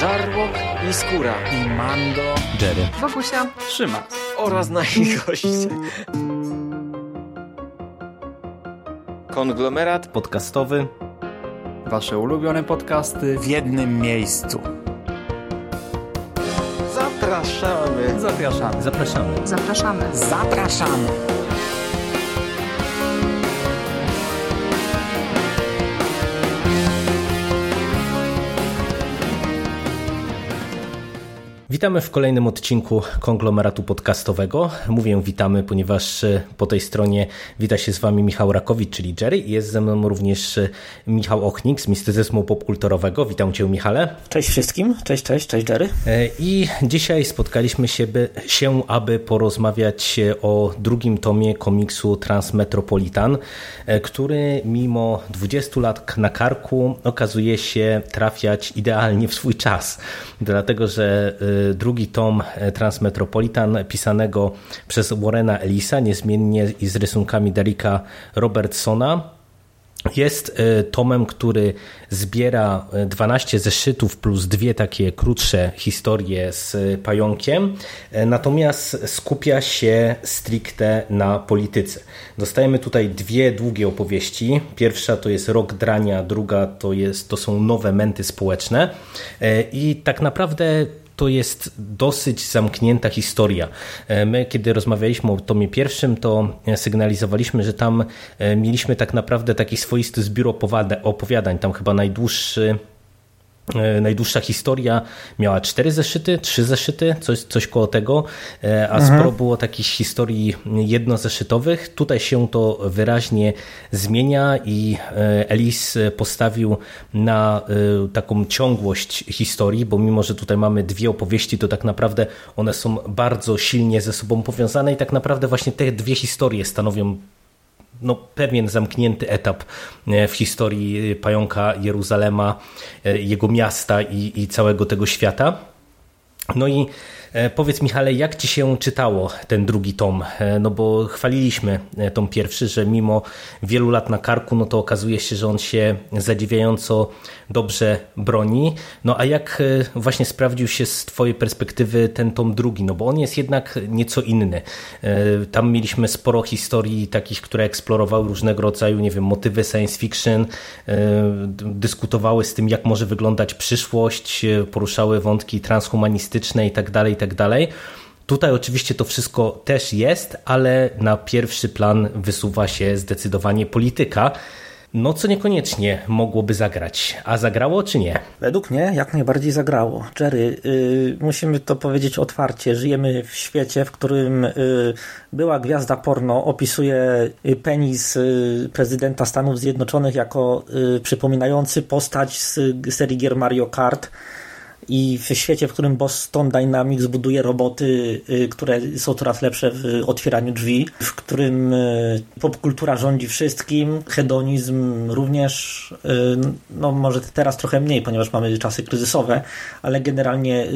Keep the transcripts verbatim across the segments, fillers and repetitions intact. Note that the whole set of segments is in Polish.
Żarłok i skóra. I Mando. Jerry. Wokusia. Trzyma. Oraz nasi goście. Konglomerat podcastowy. Wasze ulubione podcasty w jednym miejscu. Zapraszamy. Zapraszamy. Zapraszamy. Zapraszamy. Zapraszamy. Witamy w kolejnym odcinku Konglomeratu Podcastowego. Mówię witamy, ponieważ po tej stronie wita się z Wami Michał Rakowicz, czyli Jerry. Jest ze mną również Michał Ochnik z mistycyzmu popkulturowego. Witam Cię, Michale. Cześć wszystkim. Cześć, cześć, cześć Jerry. I dzisiaj spotkaliśmy się, by, się, aby porozmawiać o drugim tomie komiksu Transmetropolitan, który mimo dwudziestu lat na karku okazuje się trafiać idealnie w swój czas. Dlatego, że drugi tom Transmetropolitan pisanego przez Warrena Ellisa niezmiennie i z rysunkami Daricka Robertsona jest tomem, który zbiera dwanaście zeszytów plus dwie takie krótsze historie z Pająkiem, natomiast skupia się stricte na polityce. Dostajemy tutaj dwie długie opowieści. Pierwsza to jest Rok Drania, druga to, jest, to są Nowe męty społeczne i tak naprawdę to jest dosyć zamknięta historia. My, kiedy rozmawialiśmy o tomie pierwszym, to sygnalizowaliśmy, że tam mieliśmy tak naprawdę taki swoisty zbiór opowiadań. Tam chyba najdłuższy Najdłuższa historia miała cztery zeszyty, trzy zeszyty, coś, coś koło tego, a Aha. sporo było takich historii jednozeszytowych. Tutaj się to wyraźnie zmienia i Ellis postawił na taką ciągłość historii, bo mimo, że tutaj mamy dwie opowieści, to tak naprawdę one są bardzo silnie ze sobą powiązane i tak naprawdę właśnie te dwie historie stanowią no, pewien zamknięty etap w historii Pająka Jeruzalema, jego miasta i, i całego tego świata. No i powiedz, Michale, jak Ci się czytało ten drugi tom? No bo chwaliliśmy tom pierwszy, że mimo wielu lat na karku, no to okazuje się, że on się zadziwiająco dobrze broni. No a jak właśnie sprawdził się z Twojej perspektywy ten tom drugi? No bo on jest jednak nieco inny. Tam mieliśmy sporo historii takich, które eksplorowały różnego rodzaju, nie wiem, motywy science fiction, dyskutowały z tym, jak może wyglądać przyszłość, poruszały wątki transhumanistyczne i tak dalej. I tak dalej. Tutaj oczywiście to wszystko też jest, ale na pierwszy plan wysuwa się zdecydowanie polityka, no co niekoniecznie mogłoby zagrać. A zagrało czy nie? Według mnie jak najbardziej zagrało. Jerry, yy, musimy to powiedzieć otwarcie. Żyjemy w świecie, w którym yy, była gwiazda porno opisuje penis yy, prezydenta Stanów Zjednoczonych jako yy, przypominający postać z yy, serii gier Mario Kart. I w świecie, w którym Boston Dynamics buduje roboty, które są coraz lepsze w otwieraniu drzwi, w którym popkultura rządzi wszystkim, hedonizm również, no może teraz trochę mniej, ponieważ mamy czasy kryzysowe, ale generalnie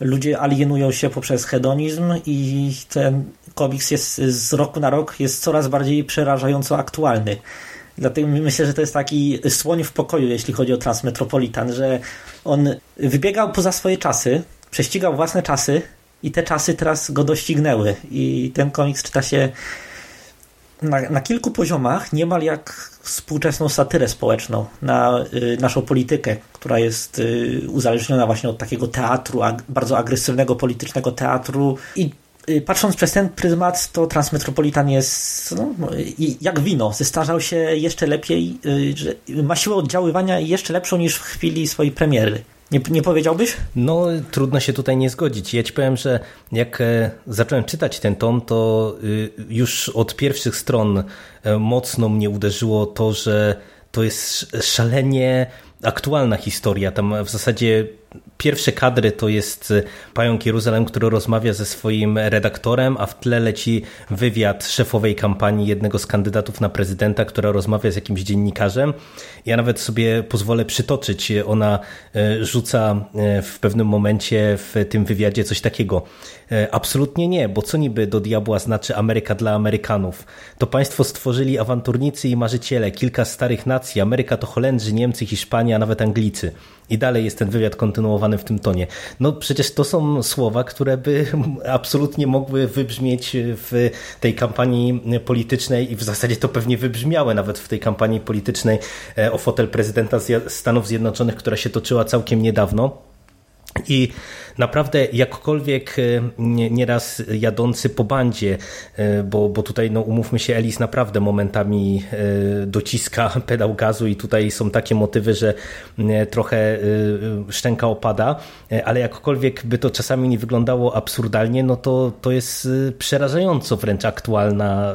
ludzie alienują się poprzez hedonizm i ten komiks jest z roku na rok jest coraz bardziej przerażająco aktualny. Dlatego myślę, że to jest taki słoń w pokoju, jeśli chodzi o Transmetropolitan, że on wybiegał poza swoje czasy, prześcigał własne czasy i te czasy teraz go doścignęły. I ten komiks czyta się na, na kilku poziomach, niemal jak współczesną satyrę społeczną na y, naszą politykę, która jest y, uzależniona właśnie od takiego teatru, ag- bardzo agresywnego politycznego teatru. I patrząc przez ten pryzmat, to Transmetropolitan jest no, jak wino. Zestarzał się jeszcze lepiej, że ma siłę oddziaływania jeszcze lepszą niż w chwili swojej premiery. Nie, nie powiedziałbyś? No, trudno się tutaj nie zgodzić. Ja ci powiem, że jak zacząłem czytać ten tom, to już od pierwszych stron mocno mnie uderzyło to, że to jest szalenie aktualna historia. Tam w zasadzie pierwsze kadry to jest Pająk Jeruzalem, który rozmawia ze swoim redaktorem, a w tle leci wywiad szefowej kampanii jednego z kandydatów na prezydenta, która rozmawia z jakimś dziennikarzem. Ja nawet sobie pozwolę przytoczyć. Ona rzuca w pewnym momencie w tym wywiadzie coś takiego. Absolutnie nie, bo co niby do diabła znaczy Ameryka dla Amerykanów? To państwo stworzyli awanturnicy i marzyciele, kilka starych nacji. Ameryka to Holendrzy, Niemcy, Hiszpania, a nawet Anglicy. I dalej jest ten wywiad kontynuowany w tym tonie. No przecież to są słowa, które by absolutnie mogły wybrzmieć w tej kampanii politycznej i w zasadzie to pewnie wybrzmiały nawet w tej kampanii politycznej o fotel prezydenta Stanów Zjednoczonych, która się toczyła całkiem niedawno. I naprawdę jakkolwiek nieraz jadący po bandzie, bo, bo tutaj no umówmy się, Ellis naprawdę momentami dociska pedał gazu i tutaj są takie motywy, że trochę szczęka opada, ale jakkolwiek by to czasami nie wyglądało absurdalnie, no to, to jest przerażająco wręcz aktualna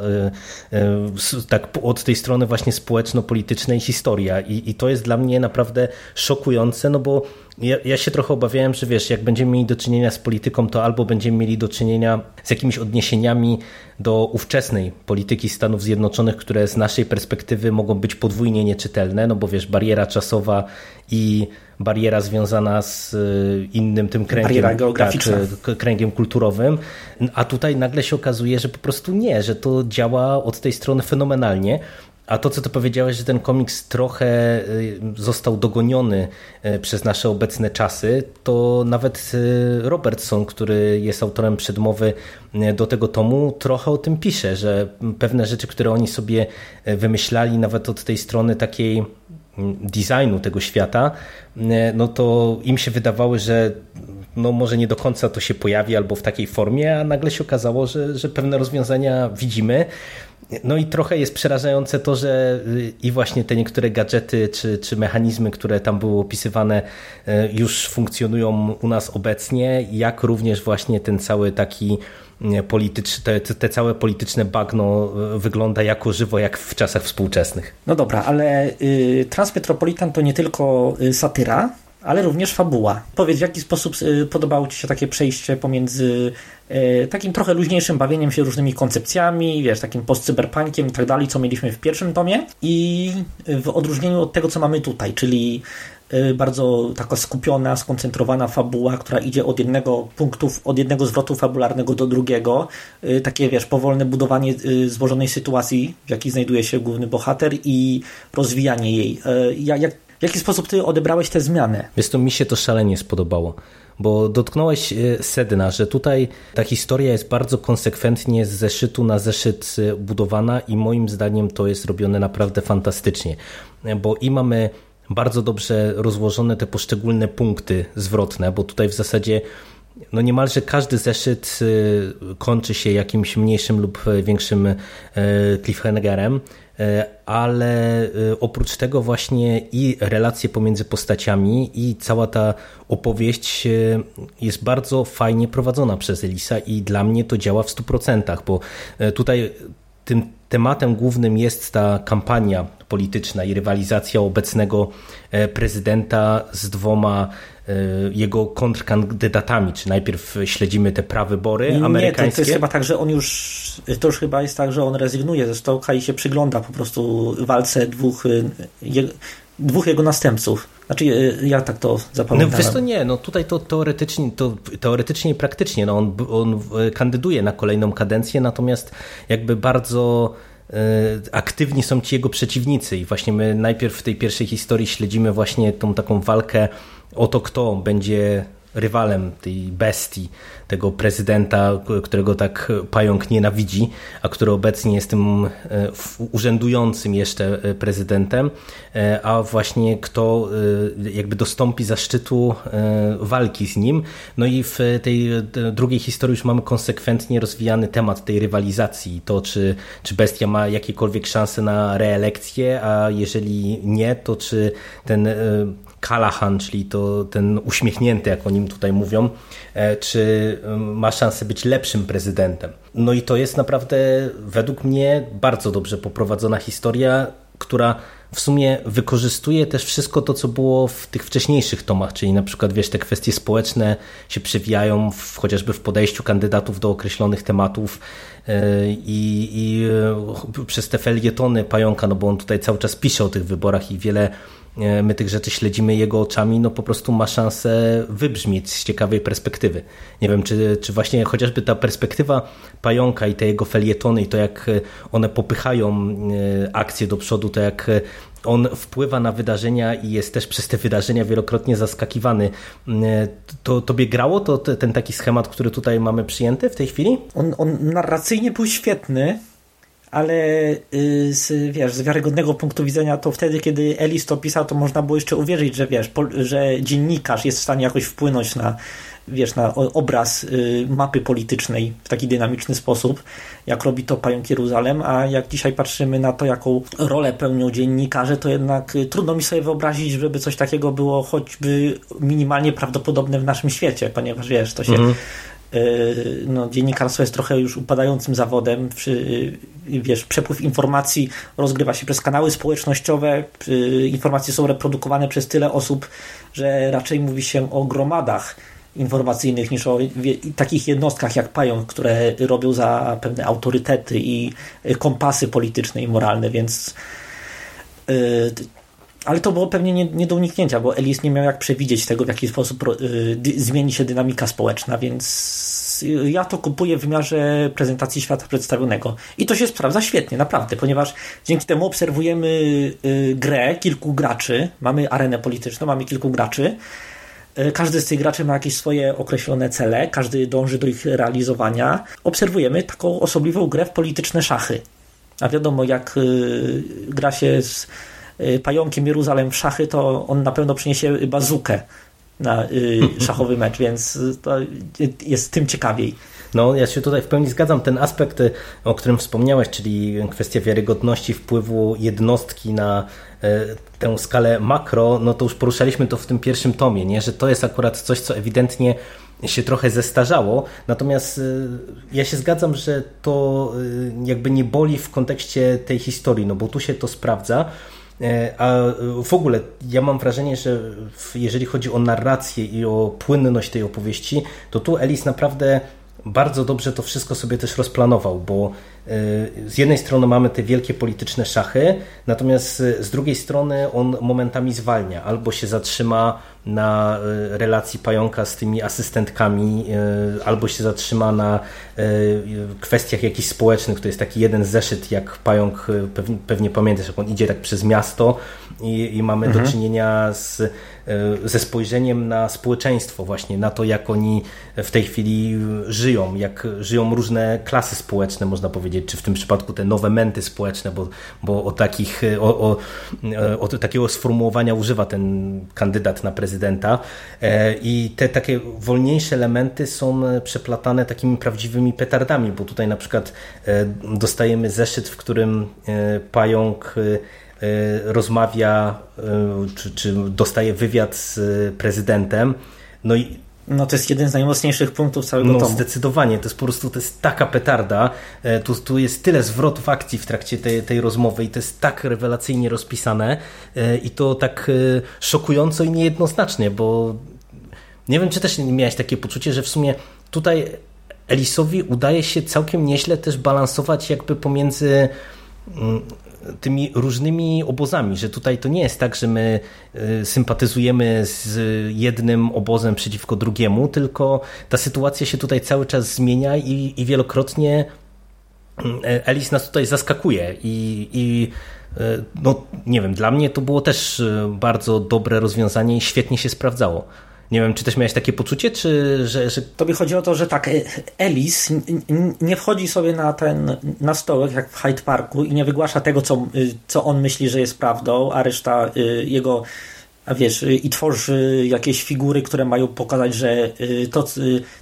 tak od tej strony właśnie społeczno-politycznej historia i, i to jest dla mnie naprawdę szokujące, no bo Ja, ja się trochę obawiałem, że wiesz, jak będziemy mieli do czynienia z polityką, to albo będziemy mieli do czynienia z jakimiś odniesieniami do ówczesnej polityki Stanów Zjednoczonych, które z naszej perspektywy mogą być podwójnie nieczytelne, no bo wiesz, bariera czasowa i bariera związana z innym tym kręgiem, tak, kręgiem kulturowym, a tutaj nagle się okazuje, że po prostu nie, że to działa od tej strony fenomenalnie. A to, co ty powiedziałeś, że ten komiks trochę został dogoniony przez nasze obecne czasy, to nawet Robertson, który jest autorem przedmowy do tego tomu, trochę o tym pisze, że pewne rzeczy, które oni sobie wymyślali nawet od tej strony takiej designu tego świata, no to im się wydawały, że no może nie do końca to się pojawi albo w takiej formie, a nagle się okazało, że, że pewne rozwiązania widzimy. No i trochę jest przerażające to, że i właśnie te niektóre gadżety czy, czy mechanizmy, które tam były opisywane, już funkcjonują u nas obecnie, jak również właśnie ten cały taki polityczny, te, te całe polityczne bagno wygląda jako żywo, jak w czasach współczesnych. No dobra, ale y, Transmetropolitan to nie tylko satyra, ale również fabuła. Powiedz, w jaki sposób podobało Ci się takie przejście pomiędzy takim trochę luźniejszym bawieniem się różnymi koncepcjami, wiesz, takim post-cyberpunkiem i tak dalej, co mieliśmy w pierwszym tomie i w odróżnieniu od tego, co mamy tutaj, czyli bardzo taka skupiona, skoncentrowana fabuła, która idzie od jednego punktu, od jednego zwrotu fabularnego do drugiego. Takie, wiesz, powolne budowanie złożonej sytuacji, w jakiej znajduje się główny bohater i rozwijanie jej. Jak W jaki sposób ty odebrałeś tę zmianę? Wiesz, to mi się to szalenie spodobało, bo dotknąłeś sedna, że tutaj ta historia jest bardzo konsekwentnie z zeszytu na zeszyt budowana i moim zdaniem to jest robione naprawdę fantastycznie, bo i mamy bardzo dobrze rozłożone te poszczególne punkty zwrotne, bo tutaj w zasadzie no niemalże każdy zeszyt kończy się jakimś mniejszym lub większym cliffhangerem, ale oprócz tego właśnie i relacje pomiędzy postaciami i cała ta opowieść jest bardzo fajnie prowadzona przez Ellisa i dla mnie to działa w stu procentach, bo tutaj tym tematem głównym jest ta kampania polityczna i rywalizacja obecnego prezydenta z dwoma jego kontrkandydatami, czy najpierw śledzimy te prawybory nie, amerykańskie. To, to jest chyba tak, że on już, to już chyba jest tak, że on rezygnuje ze stołka i się przygląda po prostu walce dwóch je, dwóch jego następców. Znaczy ja tak to zapamiętałem. No wiesz to nie, no tutaj to teoretycznie, to teoretycznie i praktycznie, no on, on kandyduje na kolejną kadencję, natomiast jakby bardzo aktywni są ci jego przeciwnicy i właśnie my najpierw w tej pierwszej historii śledzimy właśnie tą taką walkę o to, kto będzie rywalem tej bestii, tego prezydenta, którego tak pająk nienawidzi, a który obecnie jest tym urzędującym jeszcze prezydentem, a właśnie kto jakby dostąpi zaszczytu walki z nim. No i w tej drugiej historii już mamy konsekwentnie rozwijany temat tej rywalizacji, to czy, czy bestia ma jakiekolwiek szanse na reelekcję, a jeżeli nie, to czy ten Callahan, czyli to ten uśmiechnięty, jak o nim tutaj mówią, czy ma szansę być lepszym prezydentem. No i to jest naprawdę według mnie bardzo dobrze poprowadzona historia, która w sumie wykorzystuje też wszystko to, co było w tych wcześniejszych tomach, czyli na przykład wiesz, te kwestie społeczne się przewijają w, chociażby w podejściu kandydatów do określonych tematów i, i przez te felietony Pająka, no bo on tutaj cały czas pisze o tych wyborach i wiele my tych rzeczy śledzimy jego oczami, no po prostu ma szansę wybrzmieć z ciekawej perspektywy. Nie wiem, czy, czy właśnie chociażby ta perspektywa Pająka i te jego felietony i to, jak one popychają akcję do przodu, to jak on wpływa na wydarzenia i jest też przez te wydarzenia wielokrotnie zaskakiwany. To, tobie grało to, ten taki schemat, który tutaj mamy przyjęty w tej chwili? On, on narracyjnie był świetny, ale z, wiesz, z wiarygodnego punktu widzenia to wtedy, kiedy Ellis to pisał, to można było jeszcze uwierzyć, że wiesz, po, że dziennikarz jest w stanie jakoś wpłynąć na, wiesz, na obraz y, mapy politycznej w taki dynamiczny sposób, jak robi to Pająk Jeruzalem, a jak dzisiaj patrzymy na to, jaką rolę pełnią dziennikarze, to jednak y, trudno mi sobie wyobrazić, żeby coś takiego było choćby minimalnie prawdopodobne w naszym świecie, ponieważ wiesz, to się... Mhm. No, dziennikarstwo jest trochę już upadającym zawodem, wiesz, przepływ informacji rozgrywa się przez kanały społecznościowe, informacje są reprodukowane przez tyle osób, że raczej mówi się o gromadach informacyjnych niż o takich jednostkach jak Pająk, które robią za pewne autorytety i kompasy polityczne i moralne, więc ale to było pewnie nie, nie do uniknięcia, bo Ellis nie miał jak przewidzieć tego, w jaki sposób y, dy, zmieni się dynamika społeczna, więc y, ja to kupuję w wymiarze prezentacji świata przedstawionego. I to się sprawdza świetnie, naprawdę, ponieważ dzięki temu obserwujemy y, grę kilku graczy, mamy arenę polityczną, mamy kilku graczy, y, każdy z tych graczy ma jakieś swoje określone cele, każdy dąży do ich realizowania. Obserwujemy taką osobliwą grę w polityczne szachy. A wiadomo, jak y, gra się z Pająkiem Jeruzalem w szachy, to on na pewno przyniesie bazukę na szachowy mecz, więc to jest tym ciekawiej. No, ja się tutaj w pełni zgadzam. Ten aspekt, o którym wspomniałeś, czyli kwestia wiarygodności wpływu jednostki na tę skalę makro, no to już poruszaliśmy to w tym pierwszym tomie, nie? Że to jest akurat coś, co ewidentnie się trochę zestarzało, natomiast ja się zgadzam, że to jakby nie boli w kontekście tej historii, no bo tu się to sprawdza. A w ogóle ja mam wrażenie, że jeżeli chodzi o narrację i o płynność tej opowieści, to tu Ellis naprawdę bardzo dobrze to wszystko sobie też rozplanował, bo z jednej strony mamy te wielkie polityczne szachy, natomiast z drugiej strony on momentami zwalnia, albo się zatrzyma na relacji Pająka z tymi asystentkami, albo się zatrzyma na kwestiach jakichś społecznych. To jest taki jeden zeszyt, jak Pająk, pewnie, pewnie pamiętasz, jak on idzie tak przez miasto i, i mamy mhm. do czynienia z, ze spojrzeniem na społeczeństwo właśnie, na to, jak oni w tej chwili żyją, jak żyją różne klasy społeczne, można powiedzieć, czy w tym przypadku te nowe męty społeczne, bo, bo o takich, o, o, o takiego sformułowania używa ten kandydat na prezydenta i te takie wolniejsze elementy są przeplatane takimi prawdziwymi petardami, bo tutaj na przykład dostajemy zeszyt, w którym Pająk rozmawia czy, czy dostaje wywiad z prezydentem, no i No to jest jeden z najmocniejszych punktów całego no, tomu. Zdecydowanie, to jest po prostu to jest taka petarda, tu, tu jest tyle zwrotów akcji w trakcie tej, tej rozmowy i to jest tak rewelacyjnie rozpisane i to tak szokująco i niejednoznacznie, bo nie wiem, czy też miałeś takie poczucie, że w sumie tutaj Ellisowi udaje się całkiem nieźle też balansować jakby pomiędzy tymi różnymi obozami, że tutaj to nie jest tak, że my sympatyzujemy z jednym obozem przeciwko drugiemu, tylko ta sytuacja się tutaj cały czas zmienia i, i wielokrotnie Ellis nas tutaj zaskakuje i, i no nie wiem, dla mnie to było też bardzo dobre rozwiązanie i świetnie się sprawdzało. Nie wiem, czy też miałeś takie poczucie, czy... Że, że... Tobie chodzi o to, że tak, Ellis nie wchodzi sobie na ten na stołek, jak w Hyde Parku i nie wygłasza tego, co, co on myśli, że jest prawdą, a reszta jego, a wiesz, i tworzy jakieś figury, które mają pokazać, że to,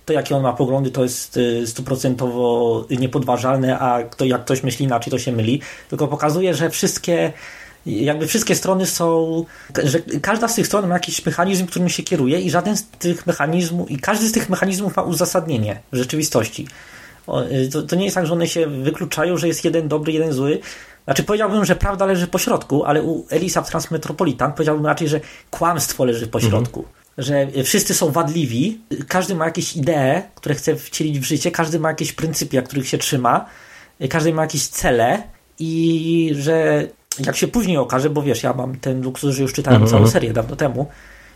to jakie on ma poglądy, to jest stuprocentowo niepodważalne, a to, jak ktoś myśli inaczej, to się myli. Tylko pokazuje, że wszystkie... Jakby wszystkie strony są, że każda z tych stron ma jakiś mechanizm, którym się kieruje i żaden z tych mechanizmów, i każdy z tych mechanizmów ma uzasadnienie w rzeczywistości. To, to nie jest tak, że one się wykluczają, że jest jeden dobry, jeden zły. Znaczy powiedziałbym, że prawda leży po środku, ale u Ellisa w Transmetropolitan powiedziałbym raczej, że kłamstwo leży po środku. Mhm. Że wszyscy są wadliwi, każdy ma jakieś idee, które chce wcielić w życie, każdy ma jakieś pryncypia, których się trzyma, każdy ma jakieś cele i że... Jak się później okaże, bo wiesz, ja mam ten luksus, że już czytałem mm-hmm. całą serię dawno temu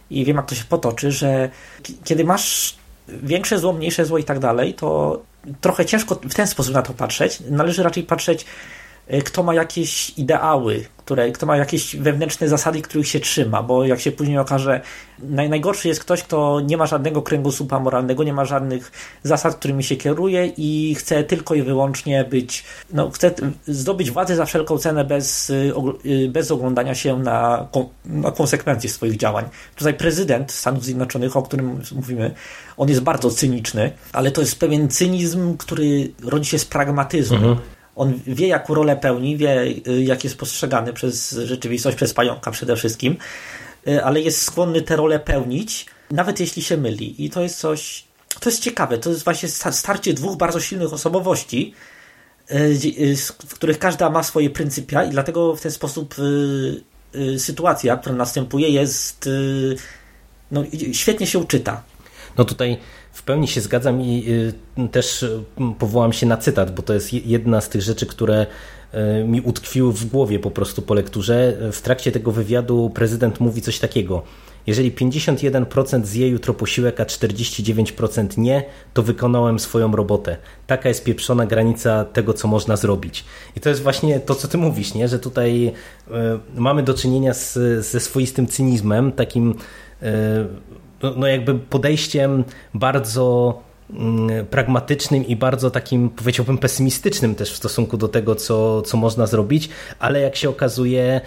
i wiem, jak to się potoczy, że k- kiedy masz większe zło, mniejsze zło i tak dalej, to trochę ciężko w ten sposób na to patrzeć. Należy raczej patrzeć kto ma jakieś ideały, które, kto ma jakieś wewnętrzne zasady, których się trzyma, bo jak się później okaże, naj, najgorszy jest ktoś, kto nie ma żadnego kręgosłupa moralnego, nie ma żadnych zasad, którymi się kieruje i chce tylko i wyłącznie być, no chce zdobyć władzę za wszelką cenę bez, bez oglądania się na, na konsekwencje swoich działań. Tutaj prezydent Stanów Zjednoczonych, o którym mówimy, on jest bardzo cyniczny, ale to jest pewien cynizm, który rodzi się z pragmatyzmu. Mhm. On wie, jaką rolę pełni, wie, jak jest postrzegany przez rzeczywistość, przez pająka przede wszystkim, ale jest skłonny tę rolę pełnić, nawet jeśli się myli. I to jest coś, to jest ciekawe, to jest właśnie starcie dwóch bardzo silnych osobowości, w których każda ma swoje pryncypia i dlatego w ten sposób sytuacja, która następuje, jest, no, świetnie się uczyta. No tutaj w pełni się zgadzam i też powołam się na cytat, bo to jest jedna z tych rzeczy, które mi utkwiły w głowie po prostu po lekturze. W trakcie tego wywiadu prezydent mówi coś takiego: jeżeli pięćdziesiąt jeden procent zje jutro posiłek, a czterdzieści dziewięć procent nie, to wykonałem swoją robotę. Taka jest pieprzona granica tego, co można zrobić. I to jest właśnie to, co ty mówisz, nie? Że tutaj y, mamy do czynienia z, ze swoistym cynizmem, takim y, no jakby podejściem bardzo pragmatycznym i bardzo takim, powiedziałbym, pesymistycznym też w stosunku do tego, co, co można zrobić, ale jak się okazuje,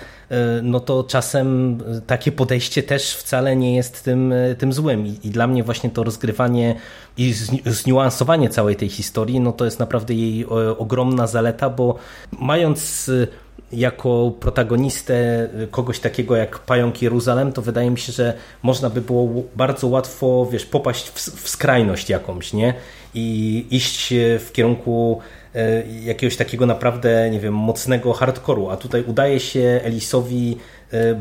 no to czasem takie podejście też wcale nie jest tym, tym złym. I, i dla mnie właśnie to rozgrywanie i zniuansowanie całej tej historii, no to jest naprawdę jej ogromna zaleta, bo mając jako protagonistę kogoś takiego jak Pająk Jeruzalem, to wydaje mi się, że można by było bardzo łatwo, wiesz, popaść w, w skrajność jakąś, nie? I iść w kierunku jakiegoś takiego naprawdę, nie wiem, mocnego hardkoru, a tutaj udaje się Ellisowi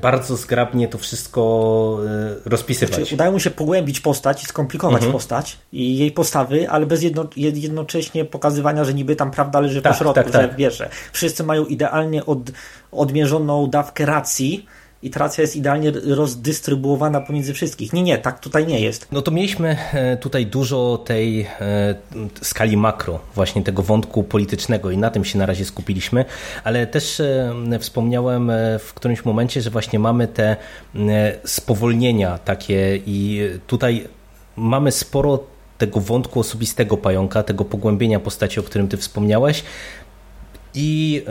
bardzo zgrabnie to wszystko rozpisywać. Znaczy, udaje mu się pogłębić postać i skomplikować mhm. postać i jej postawy, ale bez jedno, jednocześnie pokazywania, że niby tam prawda leży tak, po środku, tak, tak. Że wiesz, że wszyscy mają idealnie od, odmierzoną dawkę racji i ta racja jest idealnie rozdystrybuowana pomiędzy wszystkich. Nie, nie, tak tutaj nie jest. No to mieliśmy tutaj dużo tej skali makro, właśnie tego wątku politycznego i na tym się na razie skupiliśmy, ale też wspomniałem w którymś momencie, że właśnie mamy te spowolnienia takie i tutaj mamy sporo tego wątku osobistego pająka, tego pogłębienia postaci, o którym ty wspomniałeś i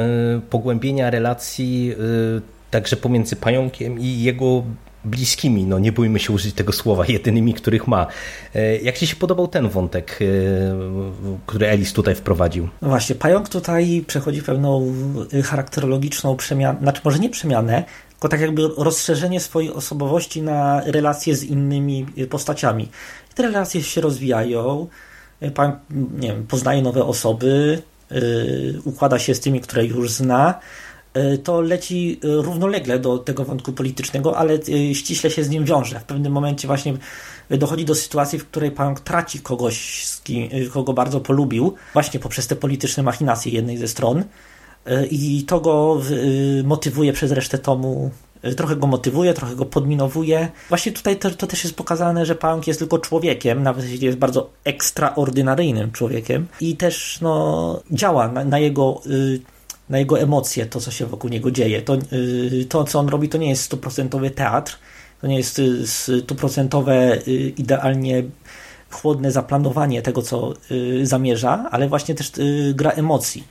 pogłębienia relacji także pomiędzy pająkiem i jego bliskimi, no nie bójmy się użyć tego słowa, jedynymi, których ma. Jak ci się podobał ten wątek, który Ellis tutaj wprowadził? No właśnie, pająk tutaj przechodzi pewną charakterologiczną przemianę, znaczy może nie przemianę, tylko tak jakby rozszerzenie swojej osobowości na relacje z innymi postaciami. Te relacje się rozwijają, pająk, nie wiem, poznaje nowe osoby, układa się z tymi, które już zna, to leci równolegle do tego wątku politycznego, ale ściśle się z nim wiąże. W pewnym momencie właśnie dochodzi do sytuacji, w której pająk traci kogoś, kogo bardzo polubił, właśnie poprzez te polityczne machinacje jednej ze stron i to go motywuje przez resztę tomu. Trochę go motywuje, trochę go podminowuje. Właśnie tutaj to, to też jest pokazane, że pająk jest tylko człowiekiem, nawet jeśli jest bardzo ekstraordynaryjnym człowiekiem i też no, działa na, na jego... Y, na jego emocje, to co się wokół niego dzieje. To, yy, to co on robi, to nie jest stuprocentowy teatr, to nie jest stuprocentowe yy, idealnie chłodne zaplanowanie tego, co yy, zamierza, ale właśnie też yy, gra emocji.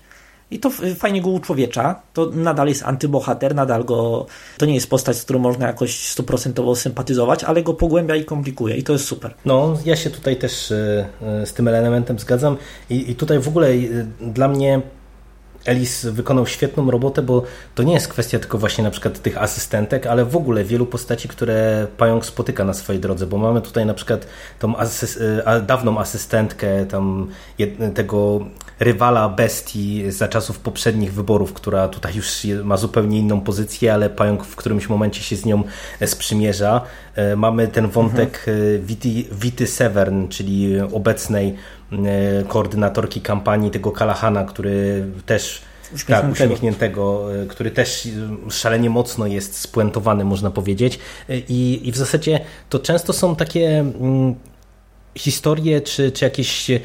I to yy, fajnie go uczłowiecza. To nadal jest antybohater, nadal go, to nie jest postać, z którą można jakoś stuprocentowo sympatyzować, ale go pogłębia i komplikuje i to jest super. No, ja się tutaj też yy, z tym elementem zgadzam i, i tutaj w ogóle yy, dla mnie Ellis wykonał świetną robotę, bo to nie jest kwestia tylko właśnie na przykład tych asystentek, ale w ogóle wielu postaci, które pająk spotyka na swojej drodze, bo mamy tutaj na przykład tą asy- dawną asystentkę tam jed- tego rywala bestii za czasów poprzednich wyborów, która tutaj już ma zupełnie inną pozycję, ale pająk w którymś momencie się z nią sprzymierza. Mamy ten wątek mhm. Vity, Vity Severn, czyli obecnej koordynatorki kampanii tego Callahana, który też uśmiechniętego. Tak, uśmiechniętego, który też szalenie mocno jest spuentowany, można powiedzieć. I, i w zasadzie to często są takie historie czy, czy jakieś e,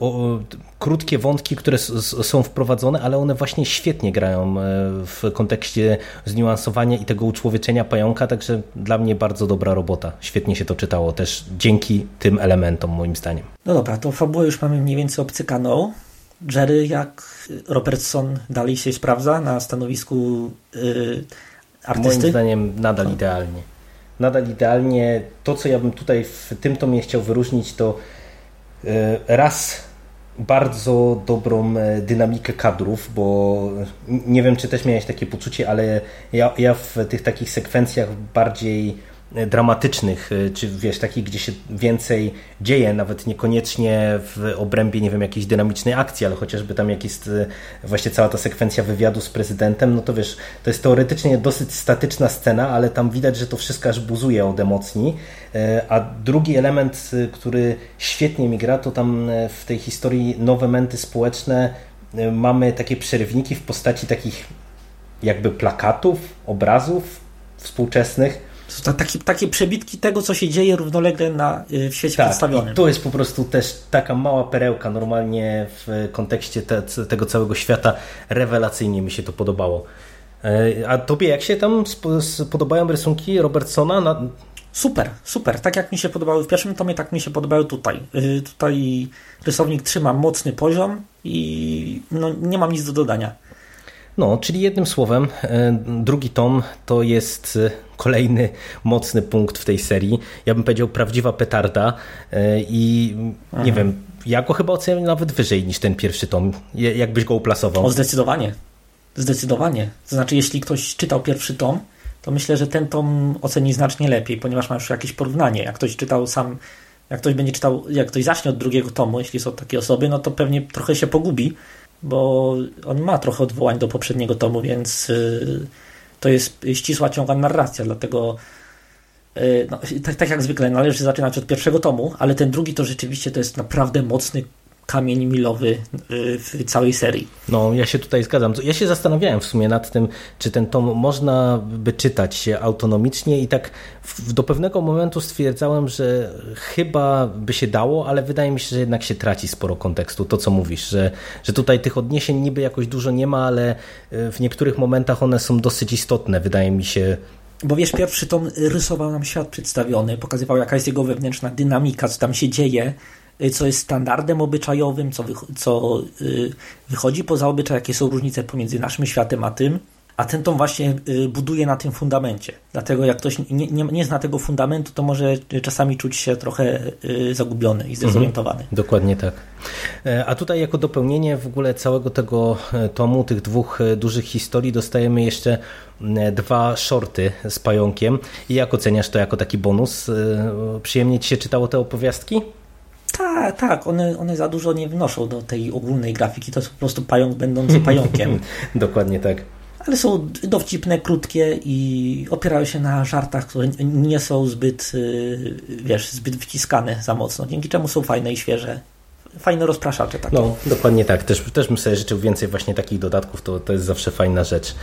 o, krótkie wątki, które s, s, są wprowadzone, ale one właśnie świetnie grają w kontekście zniuansowania i tego uczłowieczenia pająka, także dla mnie bardzo dobra robota. Świetnie się to czytało też dzięki tym elementom, moim zdaniem. No dobra, tą fabułę już mamy mniej więcej obcykaną. Jerry, jak Robertson dalej się sprawdza na stanowisku y, artysty? Moim zdaniem nadal idealnie. Nadal idealnie. To, co ja bym tutaj w tym tomie chciał wyróżnić, to raz bardzo dobrą dynamikę kadrów, bo nie wiem, czy też miałeś takie poczucie, ale ja, ja w tych takich sekwencjach bardziej dramatycznych, czy wiesz, takich, gdzie się więcej dzieje, nawet niekoniecznie w obrębie, nie wiem, jakiejś dynamicznej akcji, ale chociażby tam jak jest właśnie cała ta sekwencja wywiadu z prezydentem, no to wiesz, to jest teoretycznie dosyć statyczna scena, ale tam widać, że to wszystko aż buzuje od emocji. A drugi element, który świetnie mi gra, to tam w tej historii nowe momenty społeczne mamy takie przerywniki w postaci takich jakby plakatów, obrazów współczesnych. Takie, takie przebitki tego, co się dzieje równolegle na, w świecie tak, przedstawionym. To jest po prostu też taka mała perełka normalnie w kontekście te, tego całego świata. Rewelacyjnie mi się to podobało. A tobie jak się tam podobają rysunki Robertsona? Na... Super, super. Tak jak mi się podobały w pierwszym tomie, tak mi się podobały tutaj. Yy, tutaj rysownik trzyma mocny poziom i no, nie mam nic do dodania. No, czyli jednym słowem, drugi tom to jest kolejny mocny punkt w tej serii. Ja bym powiedział prawdziwa petarda i nie mhm. wiem, ja go chyba oceniam nawet wyżej niż ten pierwszy tom. Jakbyś go uplasował? O, zdecydowanie. Zdecydowanie. To znaczy, jeśli ktoś czytał pierwszy tom, to myślę, że ten tom oceni znacznie lepiej, ponieważ ma już jakieś porównanie. Jak ktoś czytał sam, jak ktoś będzie czytał, jak ktoś zacznie od drugiego tomu, jeśli są takie osoby, no to pewnie trochę się pogubi, bo on ma trochę odwołań do poprzedniego tomu, więc yy, to jest ścisła, ciągła narracja, dlatego yy, no, tak, tak jak zwykle należy zaczynać od pierwszego tomu, ale ten drugi to rzeczywiście to jest naprawdę mocny kamień milowy w całej serii. No, ja się tutaj zgadzam. Ja się zastanawiałem w sumie nad tym, czy ten tom można by czytać autonomicznie i tak w, do pewnego momentu stwierdzałem, że chyba by się dało, ale wydaje mi się, że jednak się traci sporo kontekstu. To, co mówisz, że, że tutaj tych odniesień niby jakoś dużo nie ma, ale w niektórych momentach one są dosyć istotne, wydaje mi się. Bo wiesz, pierwszy tom rysował nam świat przedstawiony, pokazywał, jaka jest jego wewnętrzna dynamika, co tam się dzieje, co jest standardem obyczajowym, co, wycho- co yy, wychodzi poza obyczaj, jakie są różnice pomiędzy naszym światem a tym, a ten tom właśnie yy, buduje na tym fundamencie. Dlatego jak ktoś nie, nie, nie zna tego fundamentu, to może czasami czuć się trochę yy, zagubiony i zdezorientowany. Mhm, dokładnie tak. A tutaj jako dopełnienie w ogóle całego tego tomu, tych dwóch dużych historii, dostajemy jeszcze dwa shorty z pająkiem. I jak oceniasz to jako taki bonus? Yy, przyjemnie ci się czytało te opowiastki? Tak, tak, one, one za dużo nie wnoszą do tej ogólnej grafiki, to jest po prostu pająk będący pająkiem. Dokładnie tak. Ale są dowcipne, krótkie i opierają się na żartach, które nie są zbyt, wiesz, zbyt wyciskane za mocno, dzięki czemu są fajne i świeże. Fajne rozpraszacze takie. No, dokładnie tak. Też, też bym sobie życzył więcej właśnie takich dodatków, to, to jest zawsze fajna rzecz.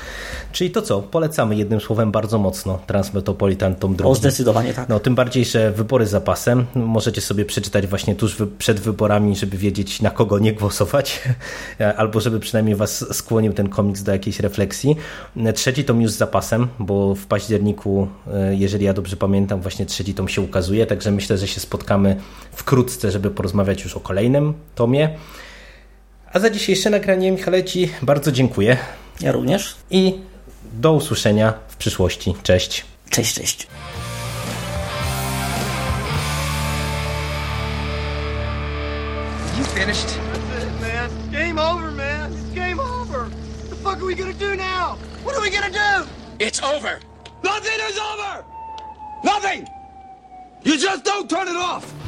Czyli to co? Polecamy jednym słowem bardzo mocno Transmetropolitan tom drugi. O, zdecydowanie tak. No, tym bardziej, że wybory za pasem. Możecie sobie przeczytać właśnie tuż wy- przed wyborami, żeby wiedzieć, na kogo nie głosować. Albo żeby przynajmniej was skłonił ten komiks do jakiejś refleksji. Trzeci tom już za pasem, bo w październiku, jeżeli ja dobrze pamiętam, właśnie trzeci tom się ukazuje, także myślę, że się spotkamy wkrótce, żeby porozmawiać już o kolejnym tomie. A za dzisiejsze nagranie, Michale, ci bardzo dziękuję. Ja również. I do usłyszenia w przyszłości. Cześć. Cześć, cześć. You finished? That's it, man. Game over, man. It's game over. What the fuck are we gonna do now? What are we gonna do? It's over. Nothing is over. Nothing. You just don't turn it off.